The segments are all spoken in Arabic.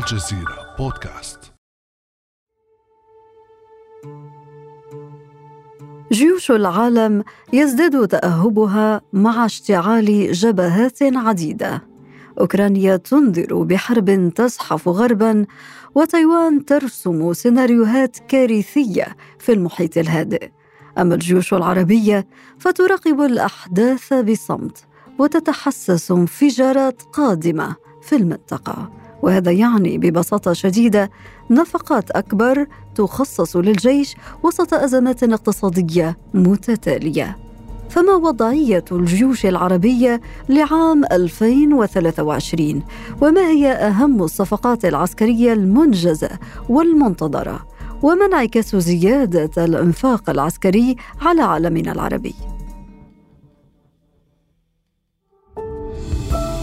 الجزيرة بودكاست. جيوش العالم يزداد تأهبها مع اشتعال جبهات عديدة. أوكرانيا تنذر بحرب تزحف غرباً، وتايوان ترسم سيناريوهات كارثية في المحيط الهادئ. أما الجيوش العربية فتراقب الأحداث بصمت وتتحسس انفجارات قادمة في المنطقة، وهذا يعني ببساطة شديدة نفقات أكبر تخصص للجيش وسط أزمات اقتصادية متتالية. فما وضعية الجيوش العربية لعام 2023؟ وما هي أهم الصفقات العسكرية المنجزة والمنتظرة؟ وما انعكاس زيادة الإنفاق العسكري على عالمنا العربي؟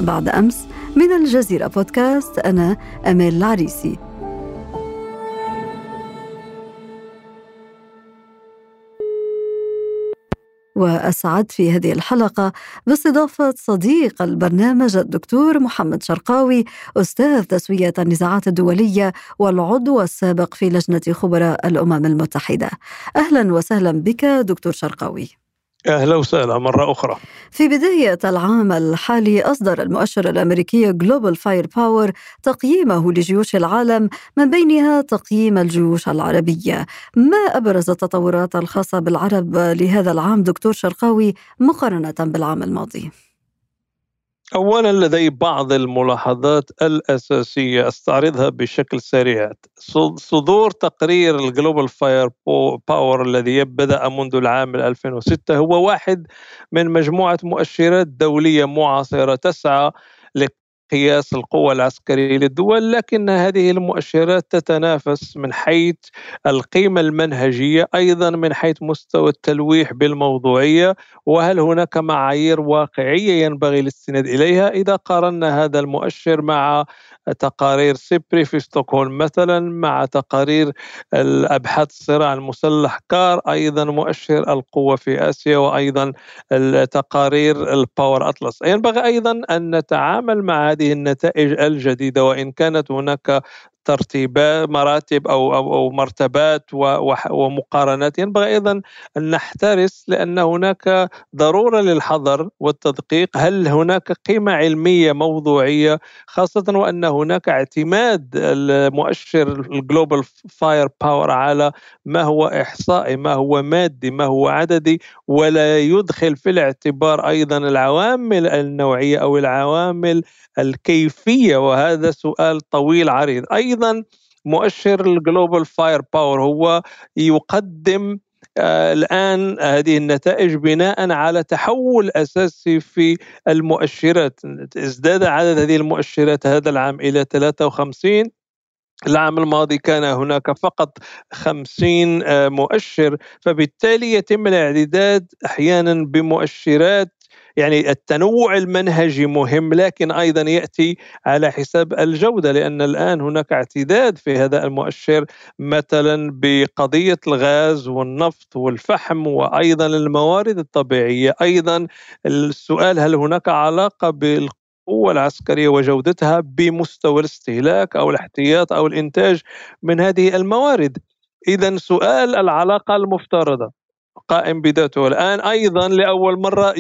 بعد أمس من الجزيرة بودكاست، أنا آمال العريسي. وأسعد في هذه الحلقة باستضافة صديق البرنامج الدكتور محمد الشرقاوي، أستاذ تسوية النزاعات الدولية والعضو السابق في لجنة خبراء الأمم المتحدة. أهلا وسهلا بك دكتور شرقاوي. أهلا وسهلا مرة أخرى. في بداية العام الحالي أصدر المؤشر الأمريكي Global Firepower تقييمه لجيوش العالم، من بينها تقييم الجيوش العربية. ما أبرز التطورات الخاصة بالعرب لهذا العام دكتور شرقاوي مقارنة بالعام الماضي؟ أولا لدي بعض الملاحظات الأساسية أستعرضها بشكل سريع. صدور تقرير الجلوبال فاير باور الذي بدأ منذ العام 2006 هو واحد من مجموعة مؤشرات دولية معاصرة تسعى قياس القوة العسكرية للدول، لكن هذه المؤشرات تتنافس من حيث القيمة المنهجية، أيضا من حيث مستوى التلويح بالموضوعية، وهل هناك معايير واقعية ينبغي الاستناد إليها. إذا قارنا هذا المؤشر مع تقارير سيبري في ستوكهولم مثلا، مع تقارير الأبحاث الصراع المسلح كار، أيضا مؤشر القوة في آسيا، وأيضا تقارير الباور أطلس، ينبغي أيضا أن نتعامل مع هذه النتائج الجديدة، وإن كانت هناك ترتيبات مراتب أو مرتبات ومقارنات. ينبغي أيضا أن نحترس، لأن هناك ضرورة للحذر والتدقيق. هل هناك قيمة علمية موضوعية، خاصة وأن هناك اعتماد المؤشر الجلوبال فاير باور على ما هو إحصائي، ما هو مادي، ما هو عددي، ولا يدخل في الاعتبار أيضا العوامل النوعية أو العوامل الكيفية، وهذا سؤال طويل عريض. أيضا مؤشر الجلوبال فاير باور هو يقدم الآن هذه النتائج بناء على تحول أساسي في المؤشرات. ازداد عدد هذه المؤشرات هذا العام إلى 53. العام الماضي كان هناك فقط 50 مؤشر، فبالتالي يتم الاعتداد أحيانا بمؤشرات. يعني التنوع المنهجي مهم، لكن أيضا يأتي على حساب الجودة، لأن الآن هناك اعتداد في هذا المؤشر مثلا بقضية الغاز والنفط والفحم، وأيضا الموارد الطبيعية. أيضا السؤال، هل هناك علاقة بالقوة العسكرية وجودتها بمستوى الاستهلاك أو الاحتياط أو الإنتاج من هذه الموارد؟ إذن سؤال العلاقة المفترضة قائم بذاته. الآن أيضا لأول مرة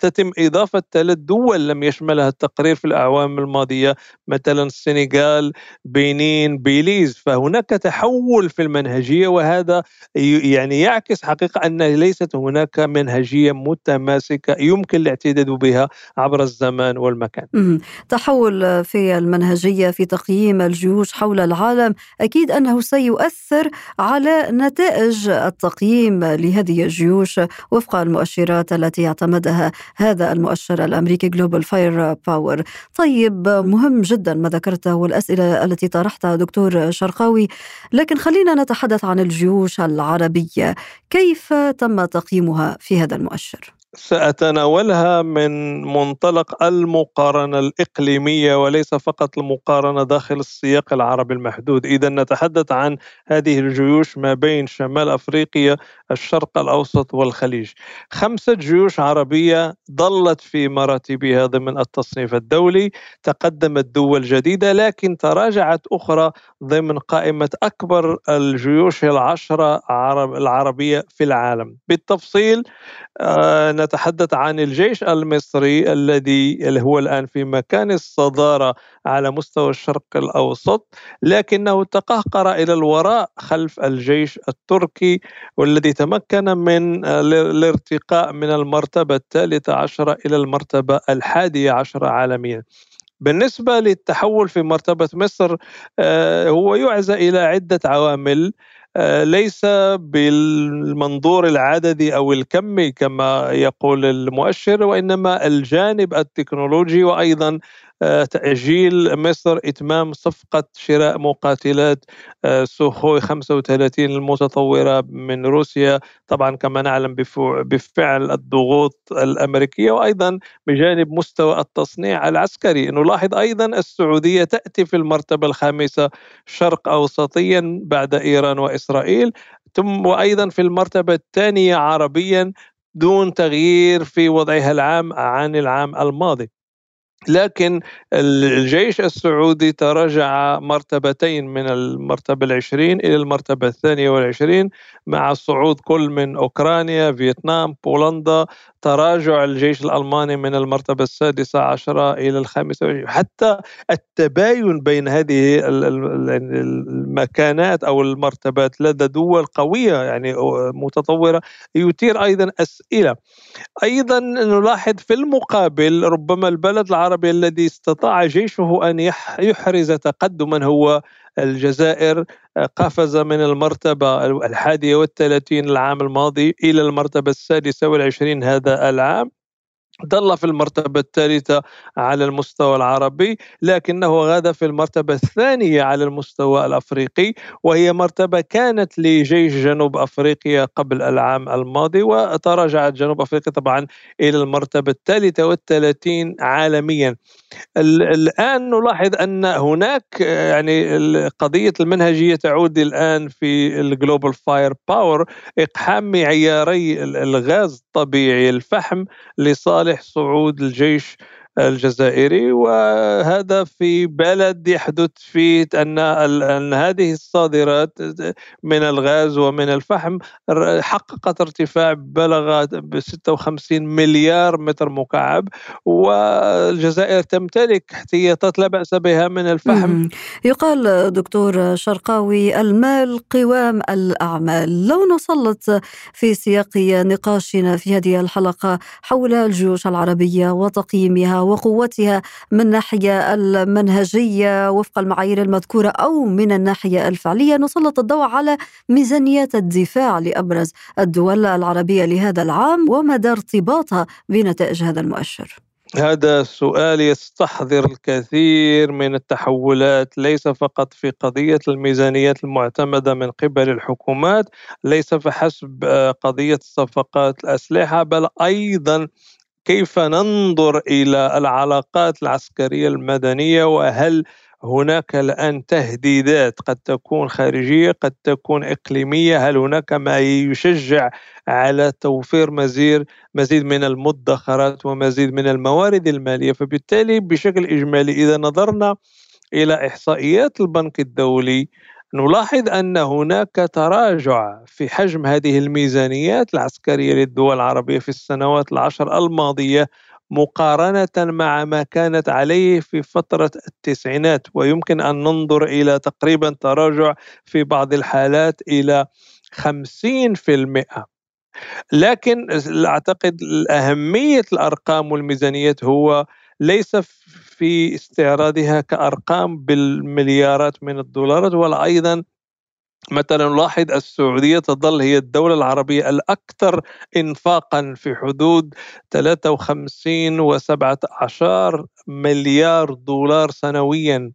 تتم إضافة 3 دول لم يشملها التقرير في الأعوام الماضية، مثلا السنغال، بنين، بيليز. فهناك تحول في المنهجية، وهذا يعني يعكس حقيقة أن ليست هناك منهجية متماسكة يمكن الاعتداد بها عبر الزمان والمكان. تحول في المنهجية في تقييم الجيوش حول العالم، أكيد أنه سيؤثر على نتائج التقييم لهذه الجيوش وفق المؤشرات التي اعتمدها هذا المؤشر الأمريكي Global Firepower. طيب، مهم جدا ما ذكرته والأسئلة التي طرحتها دكتور شرقاوي، لكن خلينا نتحدث عن الجيوش العربية. كيف تم تقييمها في هذا المؤشر؟ سأتناولها من منطلق المقارنة الإقليمية وليس فقط المقارنة داخل السياق العربي المحدود. إذن نتحدث عن هذه الجيوش ما بين شمال أفريقيا، الشرق الأوسط والخليج. 5 جيوش عربية ظلت في مراتبها ضمن التصنيف الدولي، تقدمت دول جديدة لكن تراجعت أخرى ضمن قائمة أكبر الجيوش 10 العربية في العالم. بالتفصيل نتحدث عن الجيش المصري الذي هو الآن في مكان الصدارة على مستوى الشرق الأوسط، لكنه تقهقر إلى الوراء خلف الجيش التركي والذي تمكن من الارتقاء من المرتبة 13 إلى المرتبة 11 عالميا. بالنسبة للتحول في مرتبة مصر، هو يعزى إلى عدة عوامل، ليس بالمنظور العددي أو الكمي كما يقول المؤشر، وإنما الجانب التكنولوجي، وأيضا تأجيل مصر إتمام صفقة شراء مقاتلات سوخوي 35 المتطورة من روسيا، طبعا كما نعلم بفعل الضغوط الأمريكية، وأيضا بجانب مستوى التصنيع العسكري. نلاحظ أيضا السعودية تأتي في المرتبة 5 شرق أوسطيا بعد إيران وإسرائيل، ثم وأيضا في المرتبة 2 عربيا دون تغيير في وضعها العام عن العام الماضي. لكن الجيش السعودي تراجع 2 من المرتبة 20 إلى المرتبة 22 مع صعود كل من أوكرانيا، فيتنام، بولندا. تراجع الجيش الألماني من المرتبة 16 إلى 25. حتى التباين بين هذه المكانات أو المرتبات لدى دول قوية يعني متطورة يثير أيضا أسئلة. أيضا نلاحظ في المقابل ربما البلد العربي الذي استطاع جيشه أن يحرز تقدما هو الجزائر، قفز من المرتبة 31 العام الماضي إلى المرتبة 26 هذا العام، ظل في المرتبة 3 على المستوى العربي، لكنه غدا في المرتبة 2 على المستوى الأفريقي، وهي مرتبة كانت لجيش جنوب أفريقيا قبل العام الماضي، وتراجعت جنوب أفريقيا طبعا إلى المرتبة 33 عالميا. الآن نلاحظ أن هناك يعني قضية المنهجية تعود الآن في الجلوبال فاير باور، إقحام معياري الغاز الطبيعي الفحم لصالح صعود الجيش الجزائري، وهذا في بلد يحدث فيه أن هذه الصادرات من الغاز ومن الفحم حققت ارتفاع بلغ 56 مليار متر مكعب، والجزائر تمتلك احتياطات لا بأس بها من الفحم. يقال دكتور شرقاوي المال قوام الأعمال. لو نسلط في سياق نقاشنا في هذه الحلقة حول الجيوش العربية وتقييمها وقوتها من ناحية المنهجية وفق المعايير المذكورة أو من الناحية الفعلية، نسلط الضوء على ميزانية الدفاع لأبرز الدول العربية لهذا العام ومدى ارتباطها بنتائج هذا المؤشر. هذا سؤال يستحضر الكثير من التحولات، ليس فقط في قضية الميزانيات المعتمدة من قبل الحكومات، ليس فحسب قضية صفقات الأسلحة، بل أيضا كيف ننظر إلى العلاقات العسكرية المدنية، وهل هناك الآن تهديدات قد تكون خارجية قد تكون إقليمية، هل هناك ما يشجع على توفير مزيد من المدخرات ومزيد من الموارد المالية. فبالتالي بشكل إجمالي إذا نظرنا إلى إحصائيات البنك الدولي نلاحظ أن هناك تراجع في حجم هذه الميزانيات العسكرية للدول العربية في السنوات 10 الماضية مقارنة مع ما كانت عليه في فترة التسعينات، ويمكن أن ننظر إلى تقريبا تراجع في بعض الحالات إلى 50%. لكن أعتقد أهمية الأرقام والميزانيات هو ليس في استعراضها كأرقام بالمليارات من الدولارات، ولا أيضا مثلا نلاحظ السعودية تظل هي الدولة العربية الأكثر إنفاقا في حدود 53.17 مليار دولار سنويا،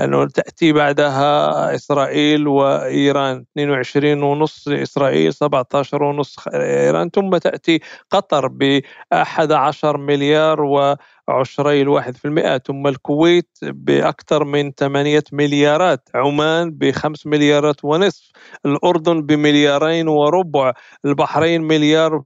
أنه تأتي بعدها إسرائيل وإيران، 22.5 لإسرائيل 17.5 إيران، ثم تأتي قطر ب 11 مليار و 0.1%، ثم الكويت بأكثر من 8 مليارات، عمان ب5.5 مليارات، الأردن ب2.25 مليار، البحرين 1.13 مليار.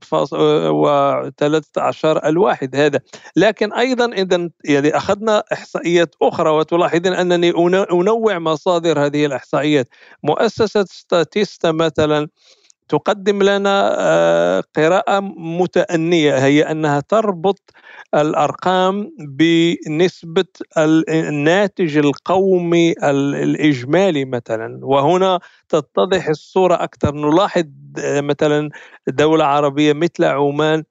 هذا لكن أيضا إذا يعني أخذنا إحصائيات أخرى، وتلاحظين أنني أنوع مصادر هذه الإحصائيات. مؤسسة ستاتيستا مثلا تقدم لنا قراءة متأنية، هي أنها تربط الأرقام بنسبة الناتج القومي الإجمالي مثلا، وهنا تتضح الصورة أكثر. نلاحظ مثلا دولة عربية مثل عمان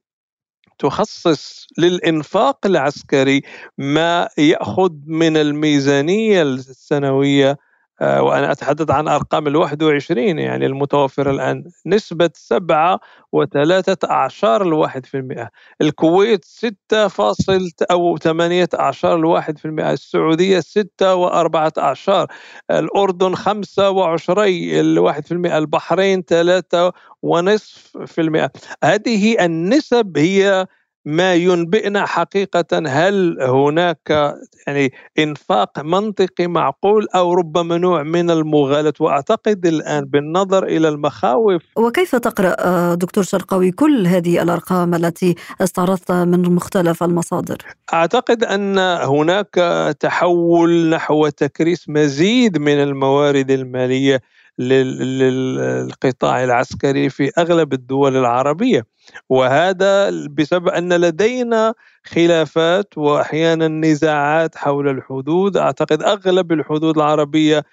تخصص للإنفاق العسكري ما يأخذ من الميزانية السنوية، وأنا أتحدث عن أرقام 21 يعني المتوفرة الآن، نسبة 7.3%. الكويت 6.18%، السعودية 6.14%، الأردن 5.1%، البحرين 3.5%. هذه النسب هي ما ينبئنا حقيقة هل هناك يعني إنفاق منطقي معقول أو ربما نوع من المغالاة، وأعتقد الآن بالنظر إلى المخاوف. وكيف تقرأ دكتور شرقاوي كل هذه الأرقام التي استعرضتها من مختلف المصادر؟ أعتقد أن هناك تحول نحو تكريس مزيد من الموارد المالية للقطاع العسكري في أغلب الدول العربية، وهذا بسبب أن لدينا خلافات وأحيانا نزاعات حول الحدود. أعتقد أغلب الحدود العربية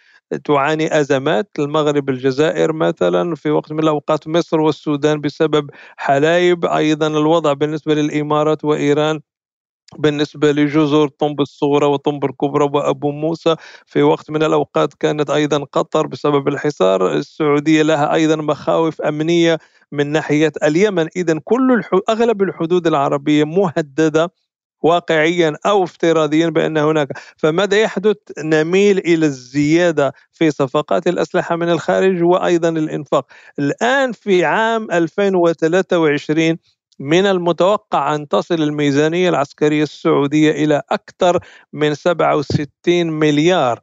تعاني أزمات، المغرب الجزائر مثلا في وقت من الأوقات، مصر والسودان بسبب حلايب، أيضا الوضع بالنسبة للإمارات وإيران بالنسبة لجزر طنب الصغرى وطنب الكبرى وأبو موسى في وقت من الأوقات، كانت أيضا قطر بسبب الحصار، السعودية لها أيضا مخاوف أمنية من ناحية اليمن. إذن أغلب الحدود العربية مهددة واقعيا أو افتراضيا بأن هناك، فماذا يحدث؟ نميل إلى الزيادة في صفقات الأسلحة من الخارج وأيضا الإنفاق. الآن في عام 2023 من المتوقع أن تصل الميزانية العسكرية السعودية إلى أكثر من 67 مليار،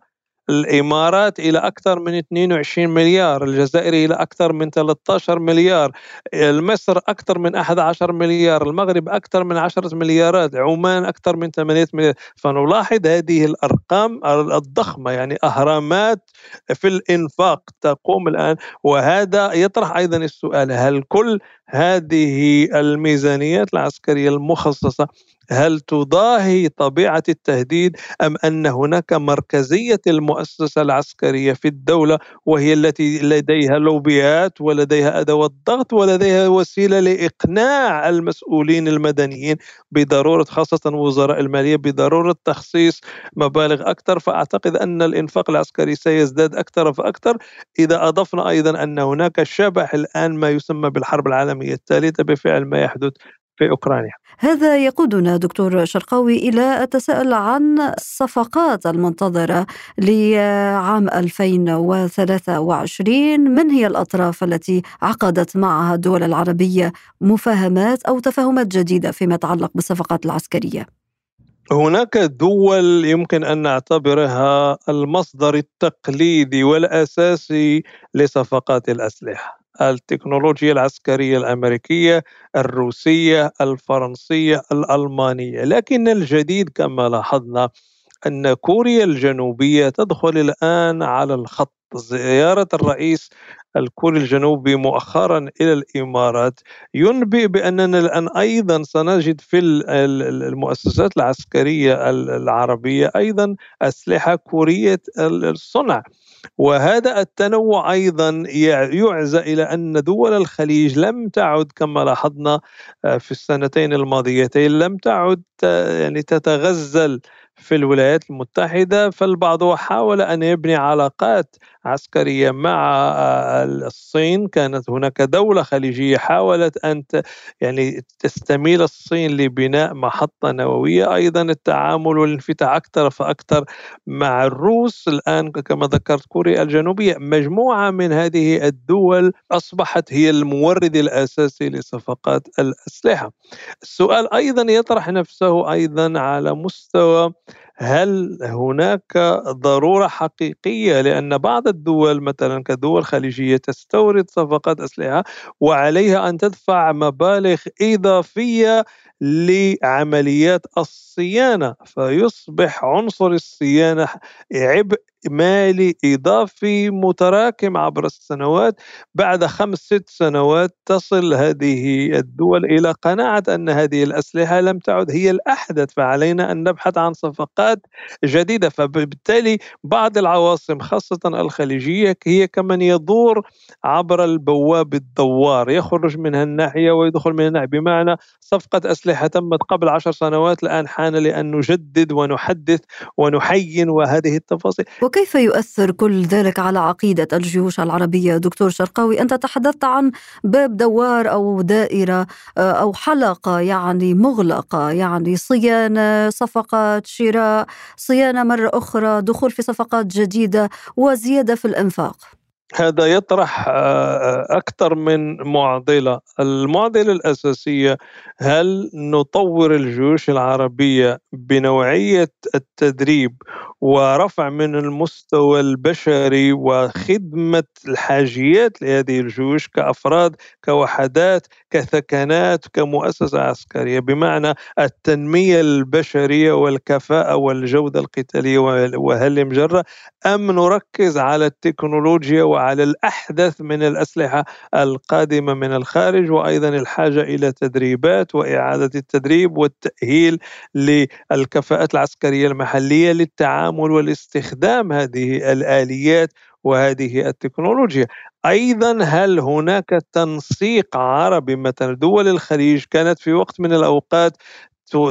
الإمارات إلى أكثر من 22 مليار، الجزائر إلى أكثر من 13 مليار، مصر أكثر من 11 مليار، المغرب أكثر من 10 مليارات، عمان أكثر من 8 مليار. فنلاحظ هذه الأرقام الضخمة، يعني أهرامات في الإنفاق تقوم الآن، وهذا يطرح أيضا السؤال، هل كل هذه الميزانيات العسكرية المخصصة هل تضاهي طبيعة التهديد، أم أن هناك مركزية المؤسسة العسكرية في الدولة وهي التي لديها لوبيات ولديها أدوات ضغط ولديها وسيلة لإقناع المسؤولين المدنيين بضرورة، خاصة وزراء المالية، بضرورة تخصيص مبالغ أكثر؟ فأعتقد أن الإنفاق العسكري سيزداد أكثر فأكثر، إذا أضفنا أيضا أن هناك شبح الآن ما يسمى بالحرب العالمية الثالثة بفعل ما يحدث في أوكرانيا. هذا يقودنا دكتور شرقاوي إلى أتساءل عن الصفقات المنتظرة لعام 2023. من هي الأطراف التي عقدت معها الدول العربية مفاهمات أو تفاهمات جديدة فيما يتعلق بالصفقات العسكرية؟ هناك دول يمكن أن نعتبرها المصدر التقليدي والأساسي لصفقات الأسلحة، التكنولوجيا العسكرية الأمريكية، الروسية، الفرنسية، الألمانية. لكن الجديد كما لاحظنا أن كوريا الجنوبية تدخل الآن على الخط. زيارة الرئيس الكوري الجنوبي مؤخرا إلى الإمارات ينبئ بأننا الآن أيضا سنجد في المؤسسات العسكرية العربية أيضا أسلحة كورية الصنع، وهذا التنوع أيضا يعزى إلى أن دول الخليج لم تعد كما لاحظنا في السنتين الماضيتين، لم تعد يعني تتغزل في الولايات المتحدة، فالبعض حاول أن يبني علاقات عسكرية مع الصين. كانت هناك دولة خليجية حاولت أن تستميل الصين لبناء محطة نووية. أيضا التعامل والانفتاح أكثر فأكثر مع الروس. الآن كما ذكرت كوريا الجنوبية، مجموعة من هذه الدول أصبحت هي المورد الأساسي لصفقات الأسلحة. السؤال أيضا يطرح نفسه أيضا على مستوى هل هناك ضرورة حقيقية، لأن بعض الدول مثلا كدول خليجية تستورد صفقات أسلحة وعليها أن تدفع مبالغ إضافية لعمليات الصيانة، فيصبح عنصر الصيانة عبء مالي إضافي متراكم عبر السنوات. بعد 5-6 سنوات تصل هذه الدول إلى قناعة أن هذه الأسلحة لم تعد هي الأحدث، فعلينا أن نبحث عن صفقات جديدة. فبالتالي بعض العواصم خاصة الخليجية هي كمن يدور عبر البواب الدوار، يخرج منها الناحية ويدخل منها الناحية، بمعنى صفقة أسلحة تمت قبل 10 سنوات الآن حان لأن نجدد ونحدث ونحين وهذه التفاصيل. وكيف يؤثر كل ذلك على عقيدة الجيوش العربية؟ دكتور شرقاوي، أنت تحدثت عن باب دوار أو دائرة أو حلقة مغلقة، صيانة، صفقات، شراء، صيانة مرة أخرى، دخول في صفقات جديدة وزيادة في الإنفاق. هذا يطرح أكثر من معضلة. المعضلة الأساسية، هل نطور الجيوش العربية بنوعية التدريب ورفع من المستوى البشري وخدمة الحاجيات لهذه الجيوش كأفراد، كوحدات، كثكنات، كمؤسسة عسكرية، بمعنى التنمية البشرية والكفاءة والجودة القتالية وهل مجرد، أم نركز على التكنولوجيا وعلى الأحدث من الأسلحة القادمة من الخارج، وأيضا الحاجة إلى تدريبات وإعادة التدريب والتأهيل للكفاءات العسكرية المحلية للتعامل والاستخدام هذه الآليات وهذه التكنولوجيا. أيضا هل هناك تنسيق عربي؟ مثلا دول الخليج كانت في وقت من الأوقات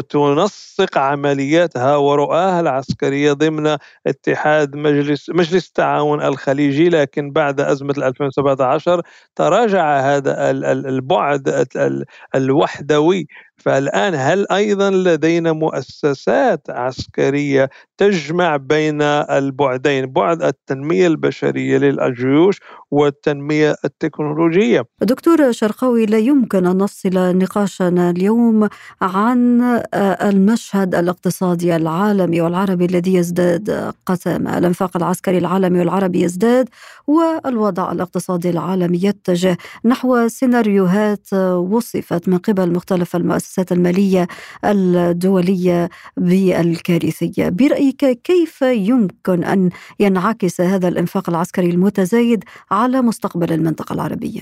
تنسق عملياتها ورؤاها العسكرية ضمن اتحاد مجلس التعاون الخليجي، لكن بعد أزمة 2017 تراجع هذا البعد الوحدوي. فالآن هل أيضا لدينا مؤسسات عسكرية تجمع بين البعدين، بعد التنمية البشرية للجيوش والتنمية التكنولوجية؟ دكتور شرقاوي، لا يمكن أن نفصل نقاشنا اليوم عن المشهد الاقتصادي العالمي والعربي الذي يزداد قسامة. الانفاق العسكري العالمي والعربي يزداد، والوضع الاقتصادي العالمي يتجه نحو سيناريوهات وصفت من قبل مختلف المؤسسات المالية الدولية بالكارثية. برأيك كيف يمكن أن ينعكس هذا الإنفاق العسكري المتزايد على مستقبل المنطقة العربية؟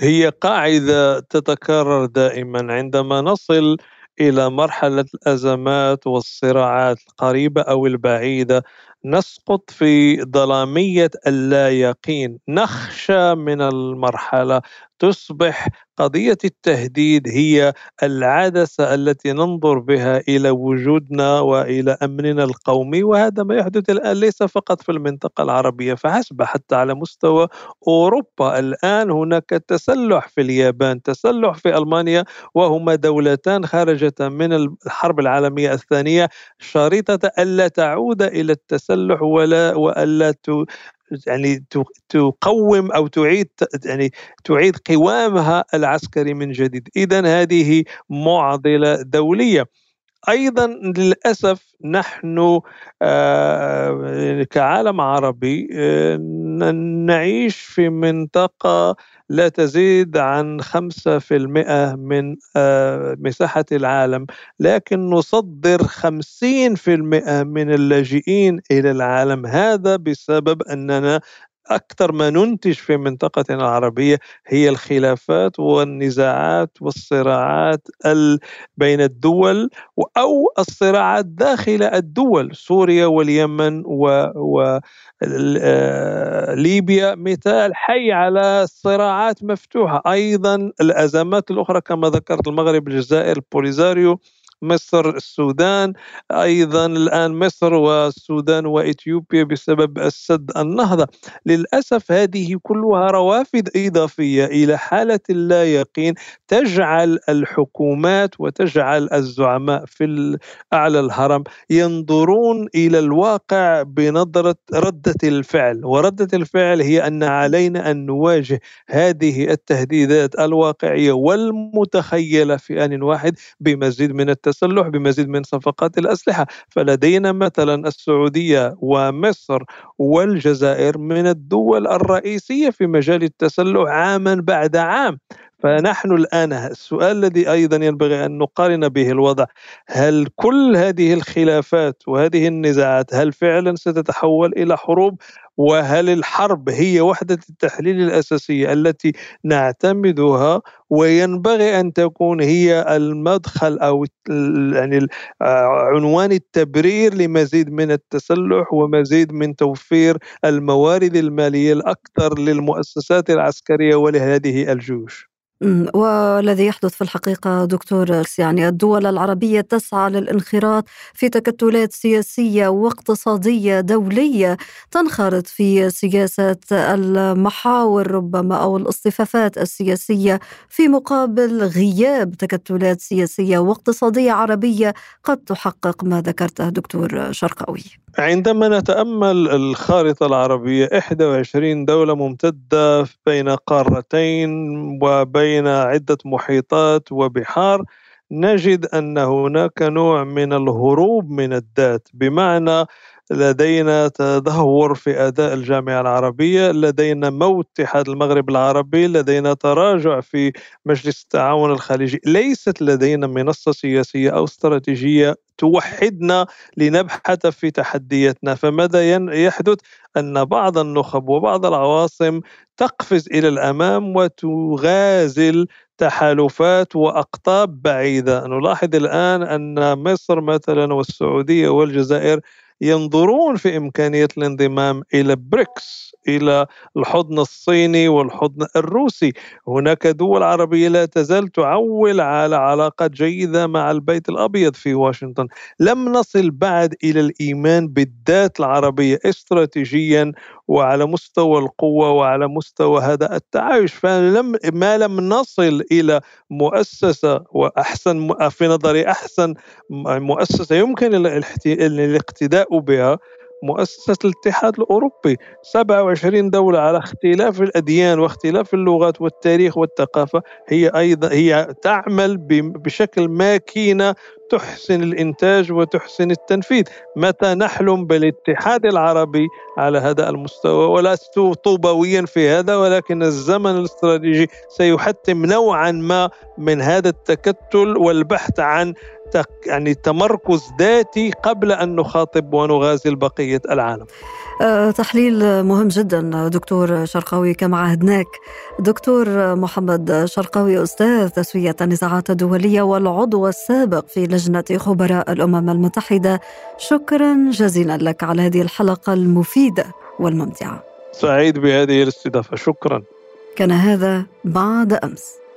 هي قاعدة تتكرر دائما، عندما نصل إلى مرحلة الأزمات والصراعات القريبة أو البعيدة نسقط في ظلامية اللايقين، نخشى من المرحلة، تصبح قضية التهديد هي العدسة التي ننظر بها إلى وجودنا وإلى أمننا القومي. وهذا ما يحدث الآن ليس فقط في المنطقة العربية فحسب، حتى على مستوى أوروبا الآن هناك تسلح في اليابان، تسلح في ألمانيا، وهما دولتان خرجتا من الحرب العالمية الثانية شريطة ألا تعود إلى التسلح وألا تقوم أو تعيد قوامها العسكري من جديد. إذن هذه معضلة دولية. أيضا للأسف نحن كعالم عربي نعيش في منطقة لا تزيد عن 5% من مساحة العالم، لكن نصدر 50% من اللاجئين إلى العالم. هذا بسبب أننا أكثر ما ننتج في منطقتنا العربية هي الخلافات والنزاعات والصراعات بين الدول أو الصراعات داخل الدول. سوريا واليمن وليبيا مثال حي على صراعات مفتوحة. أيضا الأزمات الأخرى كما ذكرت، المغرب، الجزائر، البوليزاريو، مصر، السودان، أيضا الآن مصر والسودان وإثيوبيا بسبب السد النهضة. للأسف هذه كلها روافد إضافية إلى حالة لا يقين تجعل الحكومات وتجعل الزعماء في أعلى الهرم ينظرون إلى الواقع بنظرة ردة الفعل، وردة الفعل هي أن علينا أن نواجه هذه التهديدات الواقعية والمتخيلة في آن واحد بمزيد من التسلح، بمزيد من صفقات الأسلحة. فلدينا مثلا السعودية ومصر والجزائر من الدول الرئيسية في مجال التسلح عاما بعد عام. فنحن الآن السؤال الذي أيضا ينبغي أن نقارن به الوضع، هل كل هذه الخلافات وهذه النزاعات هل فعلا ستتحول إلى حروب؟ وهل الحرب هي وحدة التحليل الأساسية التي نعتمدها وينبغي أن تكون هي المدخل أو يعني عنوان التبرير لمزيد من التسلح ومزيد من توفير الموارد المالية الأكثر للمؤسسات العسكرية ولهذه الجيوش؟ والذي يحدث في الحقيقة دكتور، يعني الدول العربية تسعى للانخراط في تكتلات سياسية واقتصادية دولية تنخرط في سياسة المحاور ربما أو الاصطفافات السياسية، في مقابل غياب تكتلات سياسية واقتصادية عربية قد تحقق ما ذكرته دكتور شرقاوي. عندما نتأمل الخارطة العربية 21 دولة ممتدة بين قارتين وبين عدة محيطات وبحار، نجد أن هناك نوع من الهروب من الذات، بمعنى لدينا تدهور في أداء الجامعة العربية، لدينا موت اتحاد المغرب العربي، لدينا تراجع في مجلس التعاون الخليجي، ليست لدينا منصة سياسية أو استراتيجية توحدنا لنبحث في تحدياتنا. فماذا يحدث؟ أن بعض النخب وبعض العواصم تقفز إلى الأمام وتغازل تحالفات وأقطاب بعيدة. نلاحظ الآن أن مصر مثلا والسعودية والجزائر ينظرون في إمكانية الانضمام إلى بريكس، إلى الحضن الصيني والحضن الروسي. هناك دول عربية لا تزال تعول على علاقات جيدة مع البيت الأبيض في واشنطن. لم نصل بعد إلى الإيمان بالذات العربية استراتيجياً وعلى مستوى القوة وعلى مستوى هذا التعايش. ما لم نصل إلى مؤسسة، وأحسن في نظري أحسن مؤسسة يمكن الاقتداء بها، مؤسسة الاتحاد الأوروبي، 27 دولة على اختلاف الأديان واختلاف اللغات والتاريخ والثقافة، هي تعمل بشكل ماكينة تحسن الإنتاج وتحسن التنفيذ. متى نحلم بالاتحاد العربي على هذا المستوى؟ ولست طوبويا في هذا، ولكن الزمن الاستراتيجي سيحتم نوعا ما من هذا التكتل والبحث عن يعني تمركز ذاتي قبل أن نخاطب ونغازل بقية العالم. تحليل مهم جدا دكتور شرقاوي كما عهدناك. دكتور محمد شرقاوي، أستاذ تسوية النزاعات الدولية والعضو السابق في لجنة خبراء الأمم المتحدة، شكرا جزيلا لك على هذه الحلقة المفيدة والممتعة. سعيد بهذه الاستضافة، شكرا. كان هذا بعد أمس.